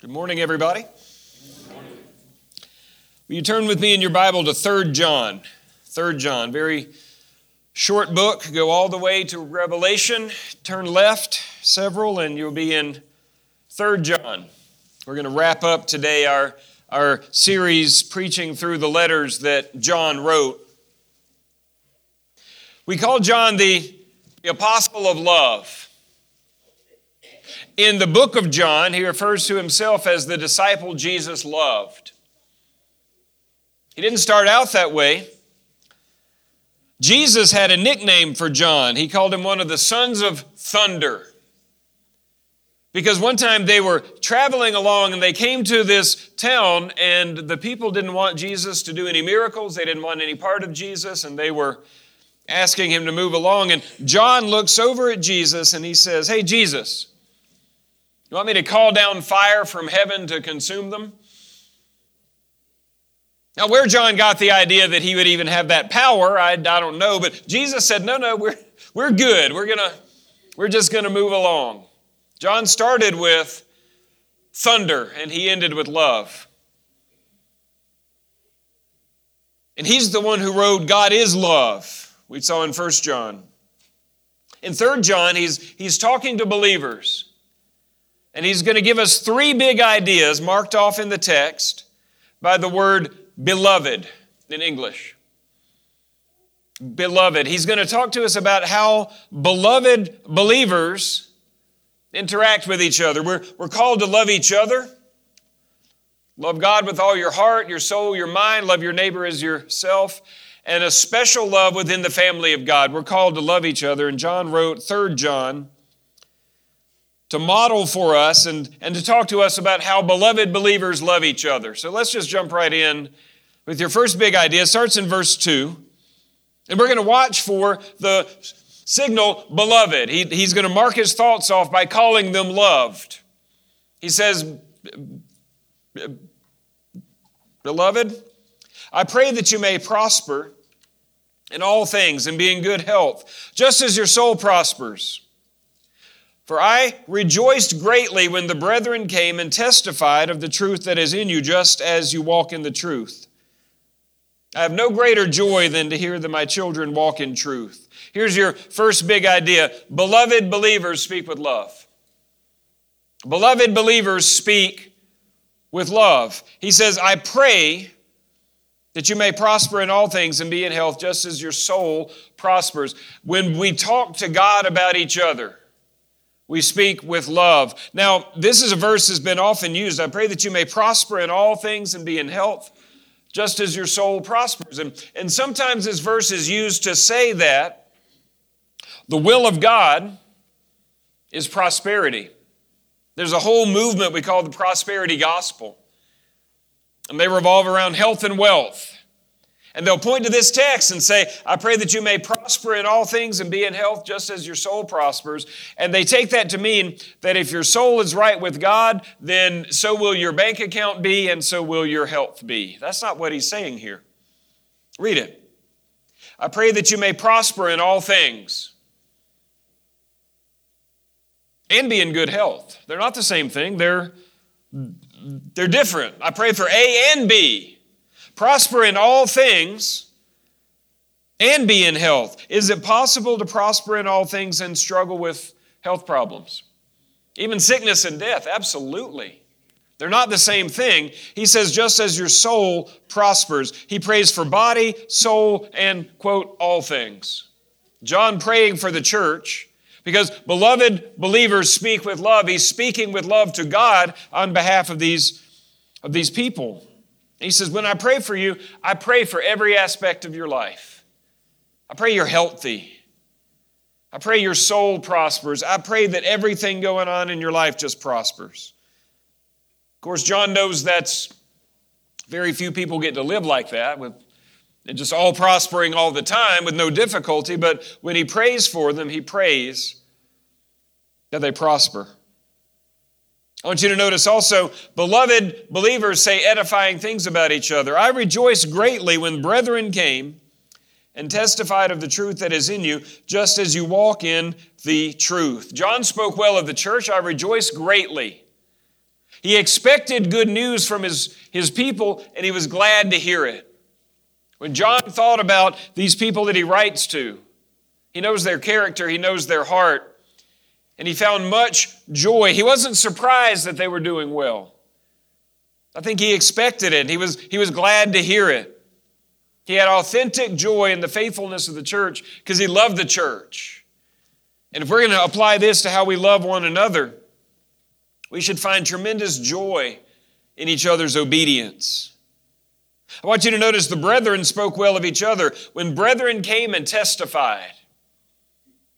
Good morning, everybody. Good morning. Will you turn with me in your Bible to 3 John? 3 John, very short book. Go all the way to Revelation. Turn left several, and you'll be in 3 John. We're going to wrap up today our series preaching through the letters that John wrote. We call John the Apostle of Love. In the book of John, he refers to himself as the disciple Jesus loved. He didn't start out that way. Jesus had a nickname for John. He called him one of the sons of thunder. Because one time they were traveling along and they came to this town and the people didn't want Jesus to do any miracles. They didn't want any part of Jesus and they were asking him to move along. And John looks over at Jesus and he says, "Hey, Jesus, you want me to call down fire from heaven to consume them?" Now, where John got the idea that he would even have that power, I don't know. But Jesus said, no, we're good. We're just going to move along. John started with thunder, and he ended with love. And he's the one who wrote, "God is love." We saw in 1 John. In 3 John, he's talking to believers. And he's going to give us 3 big ideas marked off in the text by the word beloved in English. Beloved. He's going to talk to us about how beloved believers interact with each other. We're called to love each other. Love God with all your heart, your soul, your mind. Love your neighbor as yourself. And a special love within the family of God. We're called to love each other. And John wrote 3 John to model for us and to talk to us about how beloved believers love each other. So let's just jump right in with your first big idea. It starts in verse 2. And we're going to watch for the signal beloved. He's going to mark his thoughts off by calling them loved. He says, "Beloved, I pray that you may prosper in all things and be in good health, just as your soul prospers. For I rejoiced greatly when the brethren came and testified of the truth that is in you, just as you walk in the truth. I have no greater joy than to hear that my children walk in truth." Here's your first big idea. Beloved believers speak with love. Beloved believers speak with love. He says, "I pray that you may prosper in all things and be in health, just as your soul prospers." When we talk to God about each other, we speak with love. Now, this is a verse that's been often used. I pray that you may prosper in all things and be in health, just as your soul prospers. And sometimes this verse is used to say that the will of God is prosperity. There's a whole movement we call the prosperity gospel. And they revolve around health and wealth. And they'll point to this text and say, "I pray that you may prosper in all things and be in health just as your soul prospers." And they take that to mean that if your soul is right with God, then so will your bank account be and so will your health be. That's not what he's saying here. Read it. "I pray that you may prosper in all things and be in good health." They're not the same thing. They're different. I pray for A and B. Prosper in all things and be in health. Is it possible to prosper in all things and struggle with health problems? Even sickness and death? Absolutely. They're not the same thing. He says, just as your soul prospers. He prays for body, soul, and, quote, all things. John praying for the church, because beloved believers speak with love. He's speaking with love to God on behalf of these people. He says, when I pray for you, I pray for every aspect of your life. I pray you're healthy. I pray your soul prospers. I pray that everything going on in your life just prospers. Of course, John knows that's very few people get to live like that, with just all prospering all the time with no difficulty. But when he prays for them, he prays that they prosper. I want you to notice also, beloved believers say edifying things about each other. I rejoice greatly when brethren came and testified of the truth that is in you, just as you walk in the truth. John spoke well of the church. I rejoice greatly. He expected good news from his people, and he was glad to hear it. When John thought about these people that he writes to, he knows their character, he knows their heart, and he found much joy. He wasn't surprised that they were doing well. I think he expected it. He was glad to hear it. He had authentic joy in the faithfulness of the church because he loved the church. And if we're going to apply this to how we love one another, we should find tremendous joy in each other's obedience. I want you to notice the brethren spoke well of each other. When brethren came and testified,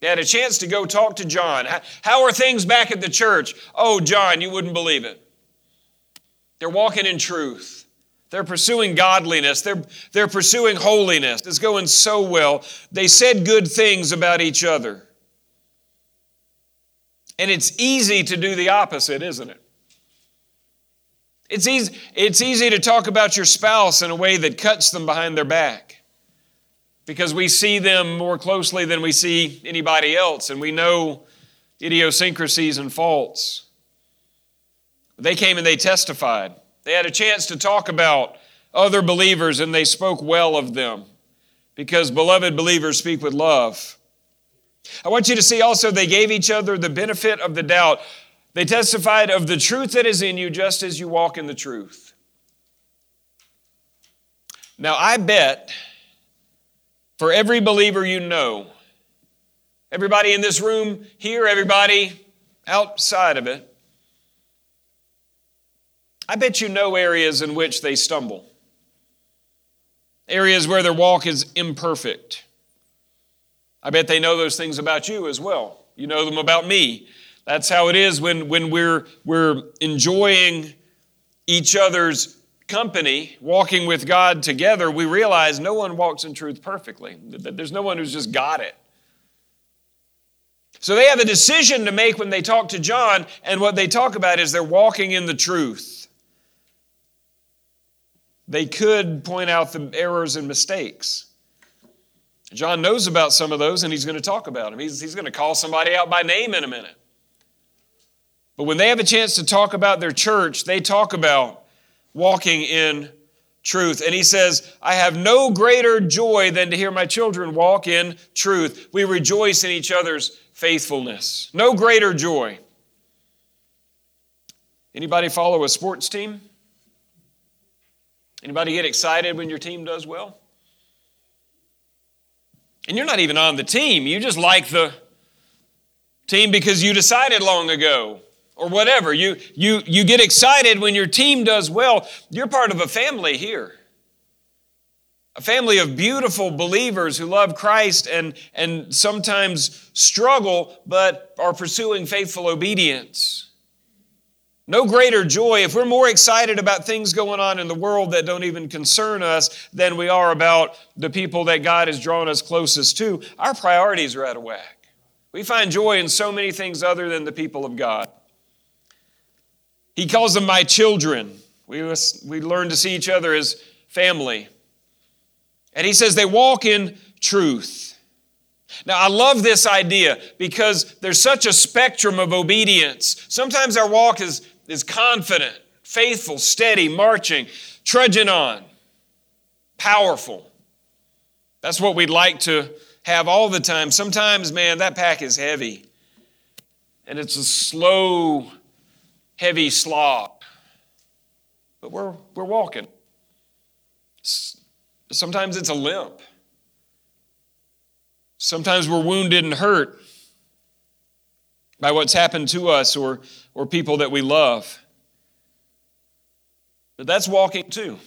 they had a chance to go talk to John. How are things back at the church? Oh, John, you wouldn't believe it. They're walking in truth. They're pursuing godliness. They're pursuing holiness. It's going so well. They said good things about each other. And it's easy to do the opposite, isn't it? It's easy to talk about your spouse in a way that cuts them behind their back, because we see them more closely than we see anybody else, and we know idiosyncrasies and faults. They came and they testified. They had a chance to talk about other believers, and they spoke well of them, because beloved believers speak with love. I want you to see also they gave each other the benefit of the doubt. They testified of the truth that is in you just as you walk in the truth. Now, I bet for every believer you know, everybody in this room here, everybody outside of it, I bet you know areas in which they stumble, areas where their walk is imperfect. I bet they know those things about you as well. You know them about me. That's how it is when we're enjoying each other's company, walking with God together, we realize no one walks in truth perfectly. There's no one who's just got it. So they have a decision to make when they talk to John, and what they talk about is they're walking in the truth. They could point out the errors and mistakes. John knows about some of those, and he's going to talk about them. He's going to call somebody out by name in a minute. But when they have a chance to talk about their church, they talk about walking in truth. And he says, I have no greater joy than to hear my children walk in truth. We rejoice in each other's faithfulness. No greater joy. Anybody follow a sports team? Anybody get excited when your team does well? And you're not even on the team. You just like the team because you decided long ago or whatever. You get excited when your team does well. You're part of a family here, a family of beautiful believers who love Christ and sometimes struggle but are pursuing faithful obedience. No greater joy if we're more excited about things going on in the world that don't even concern us than we are about the people that God has drawn us closest to. Our priorities are out of whack. We find joy in so many things other than the people of God. He calls them my children. We learn to see each other as family. And he says they walk in truth. Now, I love this idea because there's such a spectrum of obedience. Sometimes our walk is confident, faithful, steady, marching, trudging on, powerful. That's what we'd like to have all the time. Sometimes, man, that pack is heavy. And it's a slow, heavy slog. But we're walking. Sometimes it's a limp. Sometimes we're wounded and hurt by what's happened to us or people that we love. But that's walking too.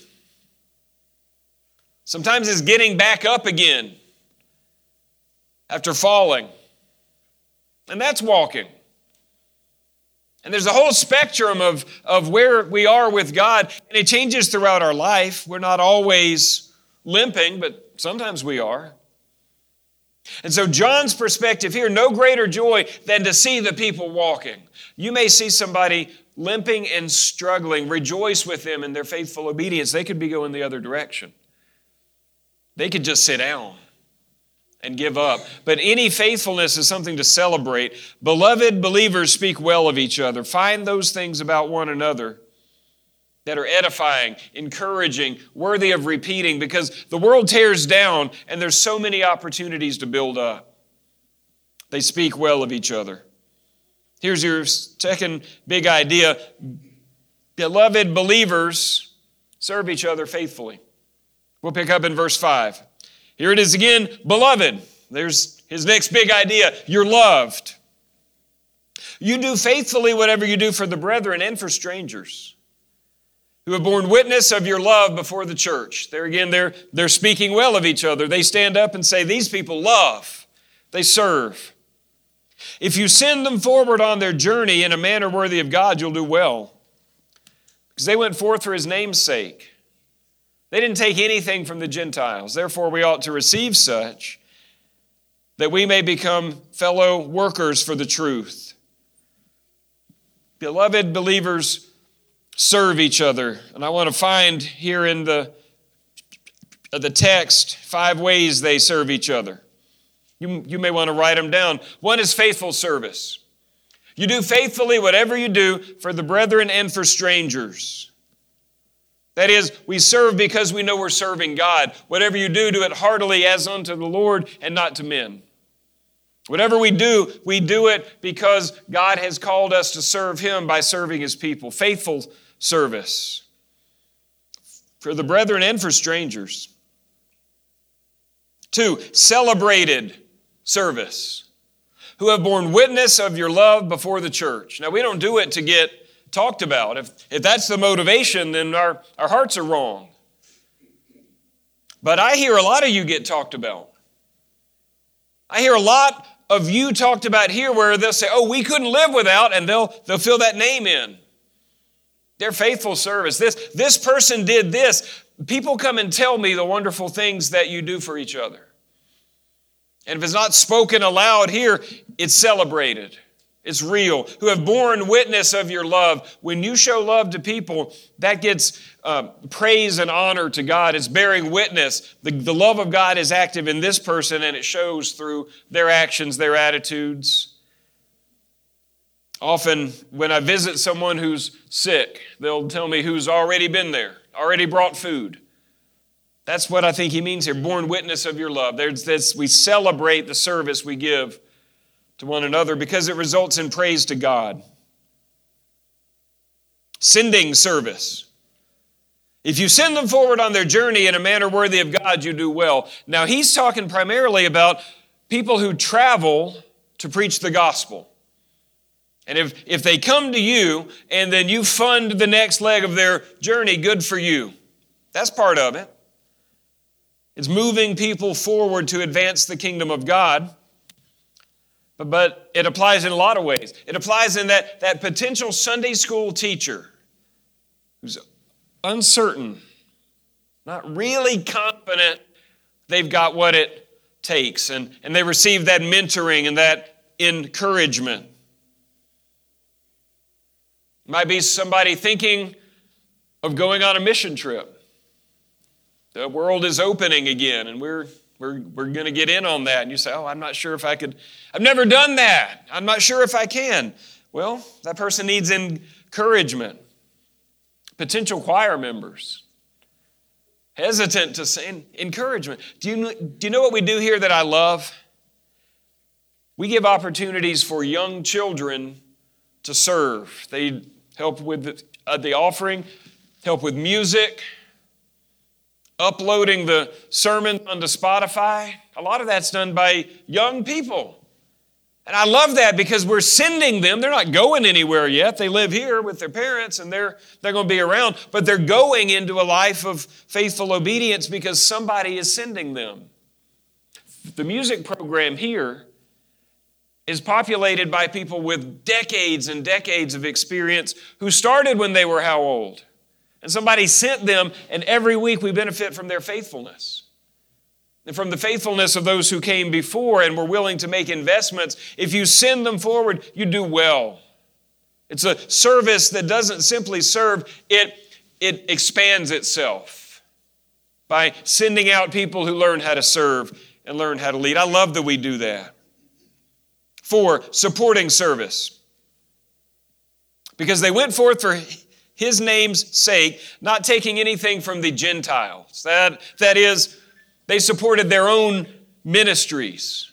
Sometimes it's getting back up again after falling. And that's walking. And there's a whole spectrum of where we are with God, and it changes throughout our life. We're not always limping, but sometimes we are. And so John's perspective here, no greater joy than to see the people walking. You may see somebody limping and struggling. Rejoice with them in their faithful obedience. They could be going the other direction. They could just sit down and give up. But any faithfulness is something to celebrate. Beloved believers, speak well of each other. Find those things about one another that are edifying, encouraging, worthy of repeating, because the world tears down and there's so many opportunities to build up. They speak well of each other. Here's your second big idea. Beloved believers, serve each other faithfully. We'll pick up in verse 5. Here it is again, beloved. There's his next big idea. You're loved. You do faithfully whatever you do for the brethren and for strangers who have borne witness of your love before the church. There again, they're speaking well of each other. They stand up and say, these people love. They serve. If you send them forward on their journey in a manner worthy of God, you'll do well. Because they went forth for his name's sake. They didn't take anything from the Gentiles. Therefore, we ought to receive such that we may become fellow workers for the truth. Beloved believers, serve each other. And I want to find here in the text 5 ways they serve each other. You may want to write them down. One is faithful service. You do faithfully whatever you do for the brethren and for strangers. That is, we serve because we know we're serving God. Whatever you do, do it heartily as unto the Lord and not to men. Whatever we do it because God has called us to serve Him by serving His people. Faithful service for the brethren and for strangers. 2, celebrated service. Who have borne witness of your love before the church. Now, we don't do it to get talked about. If that's the motivation, then our hearts are wrong. But I hear a lot of you get talked about. I hear a lot of you talked about here where they'll say, oh, we couldn't live without, and they'll fill that name in. Their faithful service. This person did this. People come and tell me the wonderful things that you do for each other. And if it's not spoken aloud here, it's celebrated. It's real. Who have borne witness of your love. When you show love to people, that gets praise and honor to God. It's bearing witness. The love of God is active in this person, and it shows through their actions, their attitudes. Often when I visit someone who's sick, they'll tell me who's already been there, already brought food. That's what I think he means here. Borne witness of your love. There's this, we celebrate the service we give to one another because it results in praise to God. Sending service. If you send them forward on their journey in a manner worthy of God, you do well. Now, he's talking primarily about people who travel to preach the gospel. And if they come to you and then you fund the next leg of their journey, good for you. That's part of it. It's moving people forward to advance the kingdom of God. But it applies in a lot of ways. It applies in that potential Sunday school teacher who's uncertain, not really confident they've got what it takes, and they receive that mentoring and that encouragement. It might be somebody thinking of going on a mission trip. The world is opening again, and we're going to get in on that. And you say, oh, I'm not sure if I could. I've never done that. I'm not sure if I can. Well, that person needs encouragement. Potential choir members. Hesitant to sing. Encouragement. Do you know what we do here that I love? We give opportunities for young children to serve. They help with the offering, help with music, uploading the sermons onto Spotify. A lot of that's done by young people. And I love that because we're sending them. They're not going anywhere yet. They live here with their parents and they're going to be around. But they're going into a life of faithful obedience because somebody is sending them. The music program here is populated by people with decades and decades of experience who started when they were how old? And somebody sent them, and every week we benefit from their faithfulness. And from the faithfulness of those who came before and were willing to make investments. If you send them forward, you do well. It's a service that doesn't simply serve, it expands itself by sending out people who learn how to serve and learn how to lead. I love that we do that. 4, supporting service. Because they went forth for his name's sake, not taking anything from the Gentiles. That is, they supported their own ministries.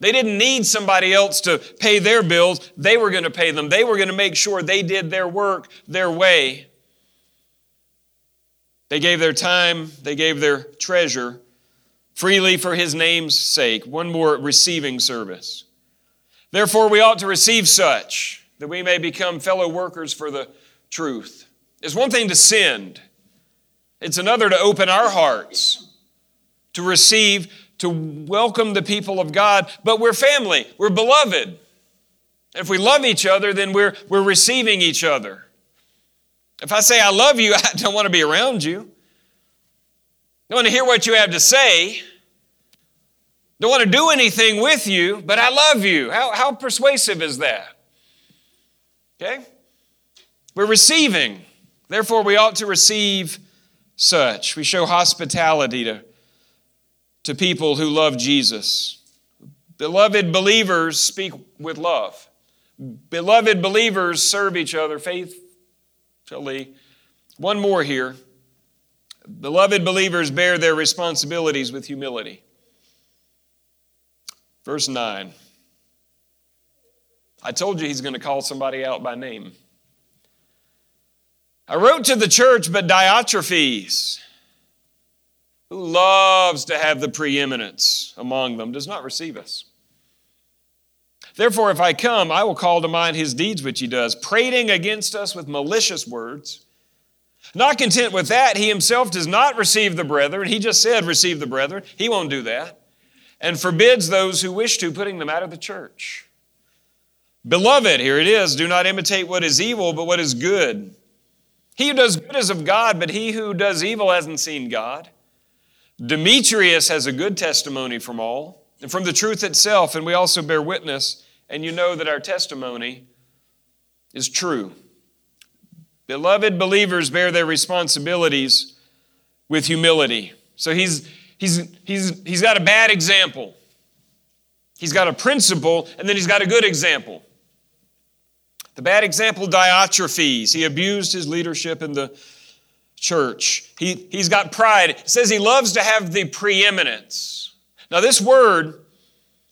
They didn't need somebody else to pay their bills. They were going to pay them. They were going to make sure they did their work their way. They gave their time. They gave their treasure freely for his name's sake. One more, receiving service. Therefore, we ought to receive such that we may become fellow workers for the truth. It's one thing to send. It's another to open our hearts, to receive, to welcome the people of God. But we're family. We're beloved. If we love each other, then we're receiving each other. If I say I love you, I don't want to be around you. I don't want to hear what you have to say. Don't want to do anything with you, but I love you. How persuasive is that? Okay? We're receiving. Therefore, we ought to receive such. We show hospitality to people who love Jesus. Beloved believers speak with love. Beloved believers serve each other faithfully. One more here. Beloved believers bear their responsibilities with humility. Verse 9. I told you he's going to call somebody out by name. I wrote to the church, but Diotrephes, who loves to have the preeminence among them, does not receive us. Therefore, if I come, I will call to mind his deeds which he does, prating against us with malicious words. Not content with that, he himself does not receive the brethren. He just said, receive the brethren. He won't do that. And forbids those who wish to, putting them out of the church. Beloved, here it is, do not imitate what is evil, but what is good. He who does good is of God, but he who does evil hasn't seen God. Demetrius has a good testimony from all, and from the truth itself, and we also bear witness, and you know that our testimony is true. Beloved believers bear their responsibilities with humility. So he's got a bad example. He's got a principle, and then he's got a good example. The bad example, Diotrephes. He abused his leadership in the church. He's got pride. It says he loves to have the preeminence. Now, this word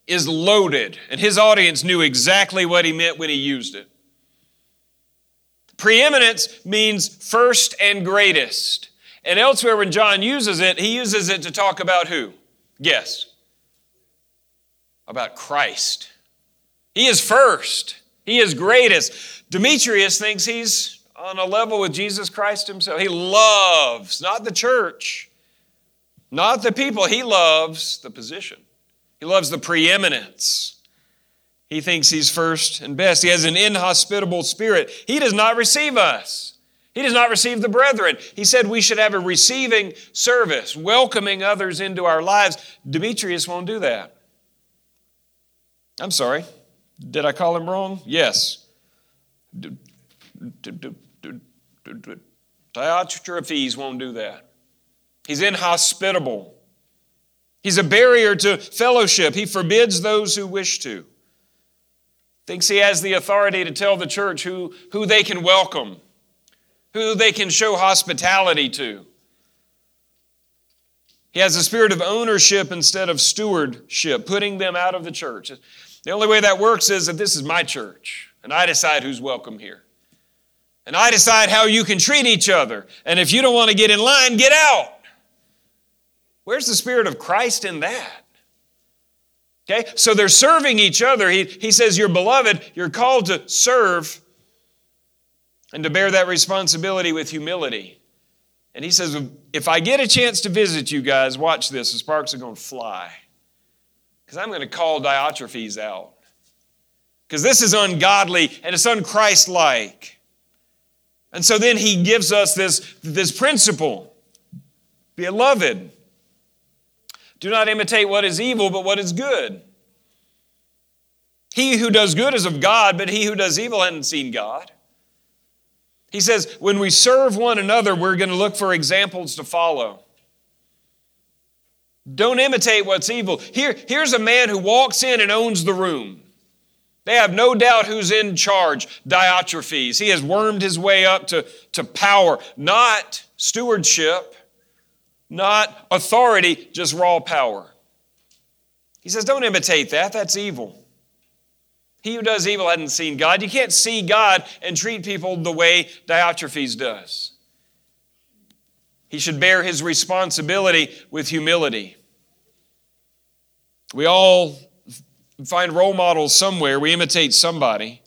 is loaded, and his audience knew exactly what he meant when he used it. Preeminence means first and greatest. And elsewhere, when John uses it, he uses it to talk about who? Guess. About Christ. He is first. He is greatest. Demetrius thinks he's on a level with Jesus Christ himself. He loves, not the church, not the people. He loves the position. He loves the preeminence. He thinks he's first and best. He has an inhospitable spirit. He does not receive us. He does not receive the brethren. He said we should have a receiving service, welcoming others into our lives. Demetrius won't do that. I'm sorry. Did I call him wrong? Yes. Diotrephes won't do that. He's inhospitable. He's a barrier to fellowship. He forbids those who wish to. Thinks he has the authority to tell the church who they can welcome, who they can show hospitality to. He has a spirit of ownership instead of stewardship, putting them out of the church. The only way that works is that this is my church, and I decide who's welcome here. And I decide how you can treat each other. And if you don't want to get in line, get out. Where's the spirit of Christ in that? Okay, so they're serving each other. He says, you're beloved, you're called to serve and to bear that responsibility with humility. And he says, if I get a chance to visit you guys, watch this, the sparks are going to fly. Because I'm going to call Diotrephes out. Because this is ungodly and it's un-Christ-like. And so then he gives us this principle. Beloved, do not imitate what is evil, but what is good. He who does good is of God, but he who does evil hasn't seen God. He says, when we serve one another, we're going to look for examples to follow. Don't imitate what's evil. Here's a man who walks in and owns the room. They have no doubt who's in charge, Diotrephes. He has wormed his way up to power, not stewardship, not authority, just raw power. He says, don't imitate that. That's evil. He who does evil hadn't seen God. You can't see God and treat people the way Diotrephes does. He should bear his responsibility with humility. We all find role models somewhere. We imitate somebody.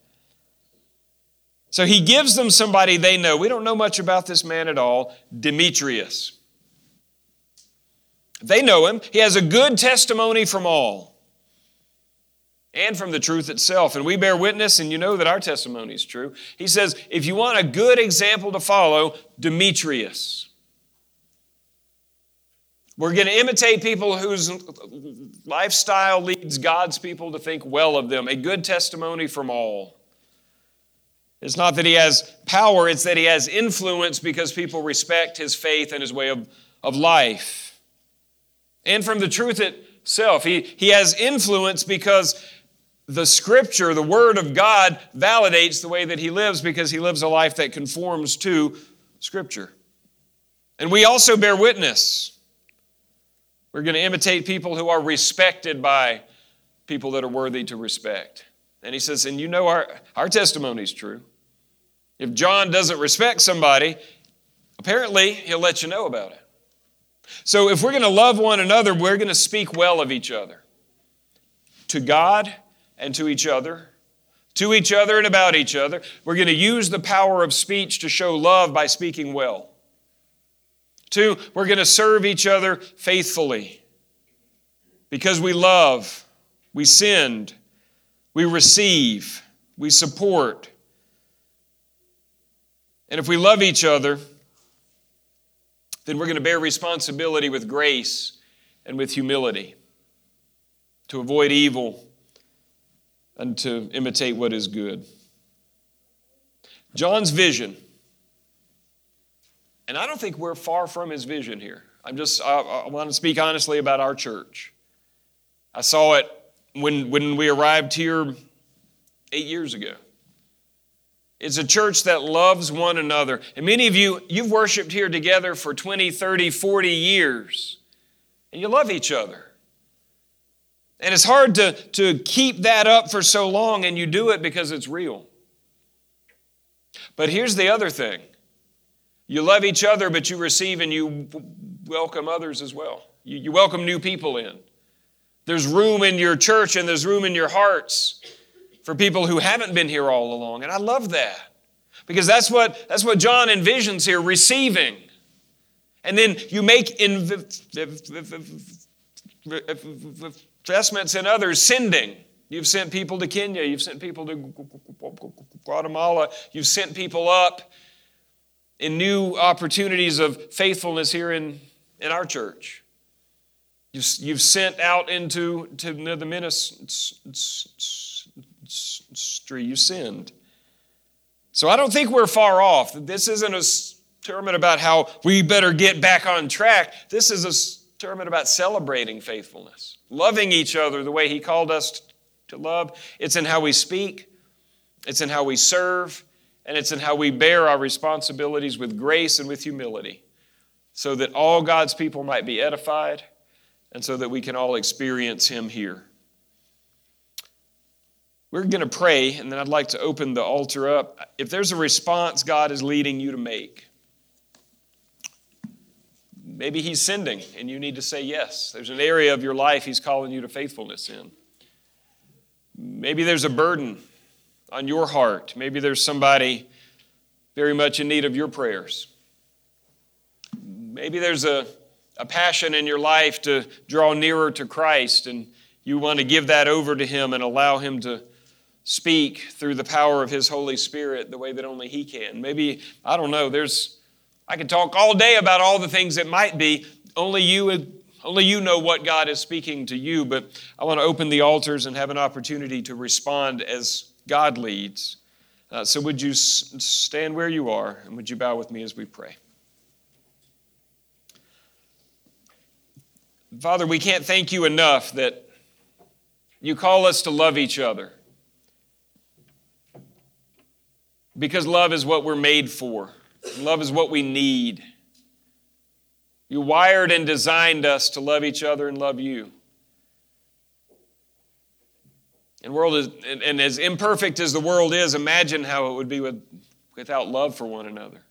So he gives them somebody they know. We don't know much about this man at all, Demetrius. They know him. He has a good testimony from all and from the truth itself. And we bear witness, and you know that our testimony is true. He says, if you want a good example to follow, Demetrius. We're going to imitate people whose lifestyle leads God's people to think well of them. A good testimony from all. It's not that he has power, it's that he has influence because people respect his faith and his way of life. And from the truth itself, he has influence because the Scripture, the Word of God, validates the way that he lives because he lives a life that conforms to Scripture. And we also bear witness. We're going to imitate people who are respected by people that are worthy to respect. And he says, and you know our testimony is true. If John doesn't respect somebody, apparently he'll let you know about it. So if we're going to love one another, we're going to speak well of each other. To God and to each other and about each other. We're going to use the power of speech to show love by speaking well. 2, we're going to serve each other faithfully because we love, we send, we receive, we support. And if we love each other, then we're going to bear responsibility with grace and with humility to avoid evil and to imitate what is good. John's vision. And I don't think we're far from his vision here. I want to speak honestly about our church. I saw it when we arrived here 8 years ago. It's a church that loves one another. And many of you, you've worshiped here together for 20, 30, 40 years. And you love each other. And it's hard to keep that up for so long, and you do it because it's real. But here's the other thing. You love each other, but you receive and you welcome others as well. You welcome new people in. There's room in your church and there's room in your hearts for people who haven't been here all along. And I love that because that's what John envisions here, receiving. And then you make investments in others, sending. You've sent people to Kenya. You've sent people to Guatemala. You've sent people up in new opportunities of faithfulness here in our church. You've sent out into the ministry. You sinned. So I don't think we're far off. This isn't a sermon about how we better get back on track. This is a sermon about celebrating faithfulness, loving each other the way he called us to love. It's in how we speak. It's in how we serve. And it's in how we bear our responsibilities with grace and with humility so that all God's people might be edified and so that we can all experience Him here. We're going to pray, and then I'd like to open the altar up. If there's a response God is leading you to make, maybe He's sending and you need to say yes. There's an area of your life He's calling you to faithfulness in. Maybe there's a burden on your heart. Maybe there's somebody very much in need of your prayers. Maybe there's a passion in your life to draw nearer to Christ, and you want to give that over to Him and allow Him to speak through the power of His Holy Spirit the way that only He can. Maybe, I don't know, I could talk all day about all the things that might be. Only you know what God is speaking to you, but I want to open the altars and have an opportunity to respond as God leads. So would you stand where you are, and would you bow with me as we pray? Father, we can't thank you enough that you call us to love each other, because love is what we're made for. Love is what we need. You wired and designed us to love each other and love you. And as imperfect as the world is, imagine how it would be without love for one another.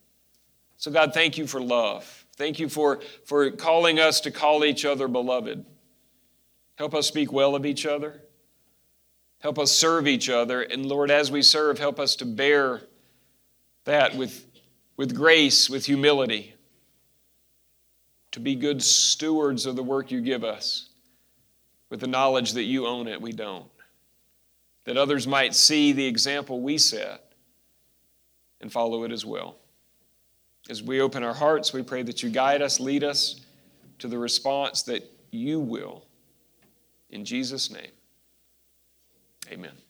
So God, thank you for love. Thank you for calling us to call each other beloved. Help us speak well of each other. Help us serve each other. And Lord, as we serve, help us to bear that with grace, with humility, to be good stewards of the work you give us, with the knowledge that you own it, we don't. That others might see the example we set and follow it as well. As we open our hearts, we pray that you guide us, lead us to the response that you will. In Jesus' name, amen.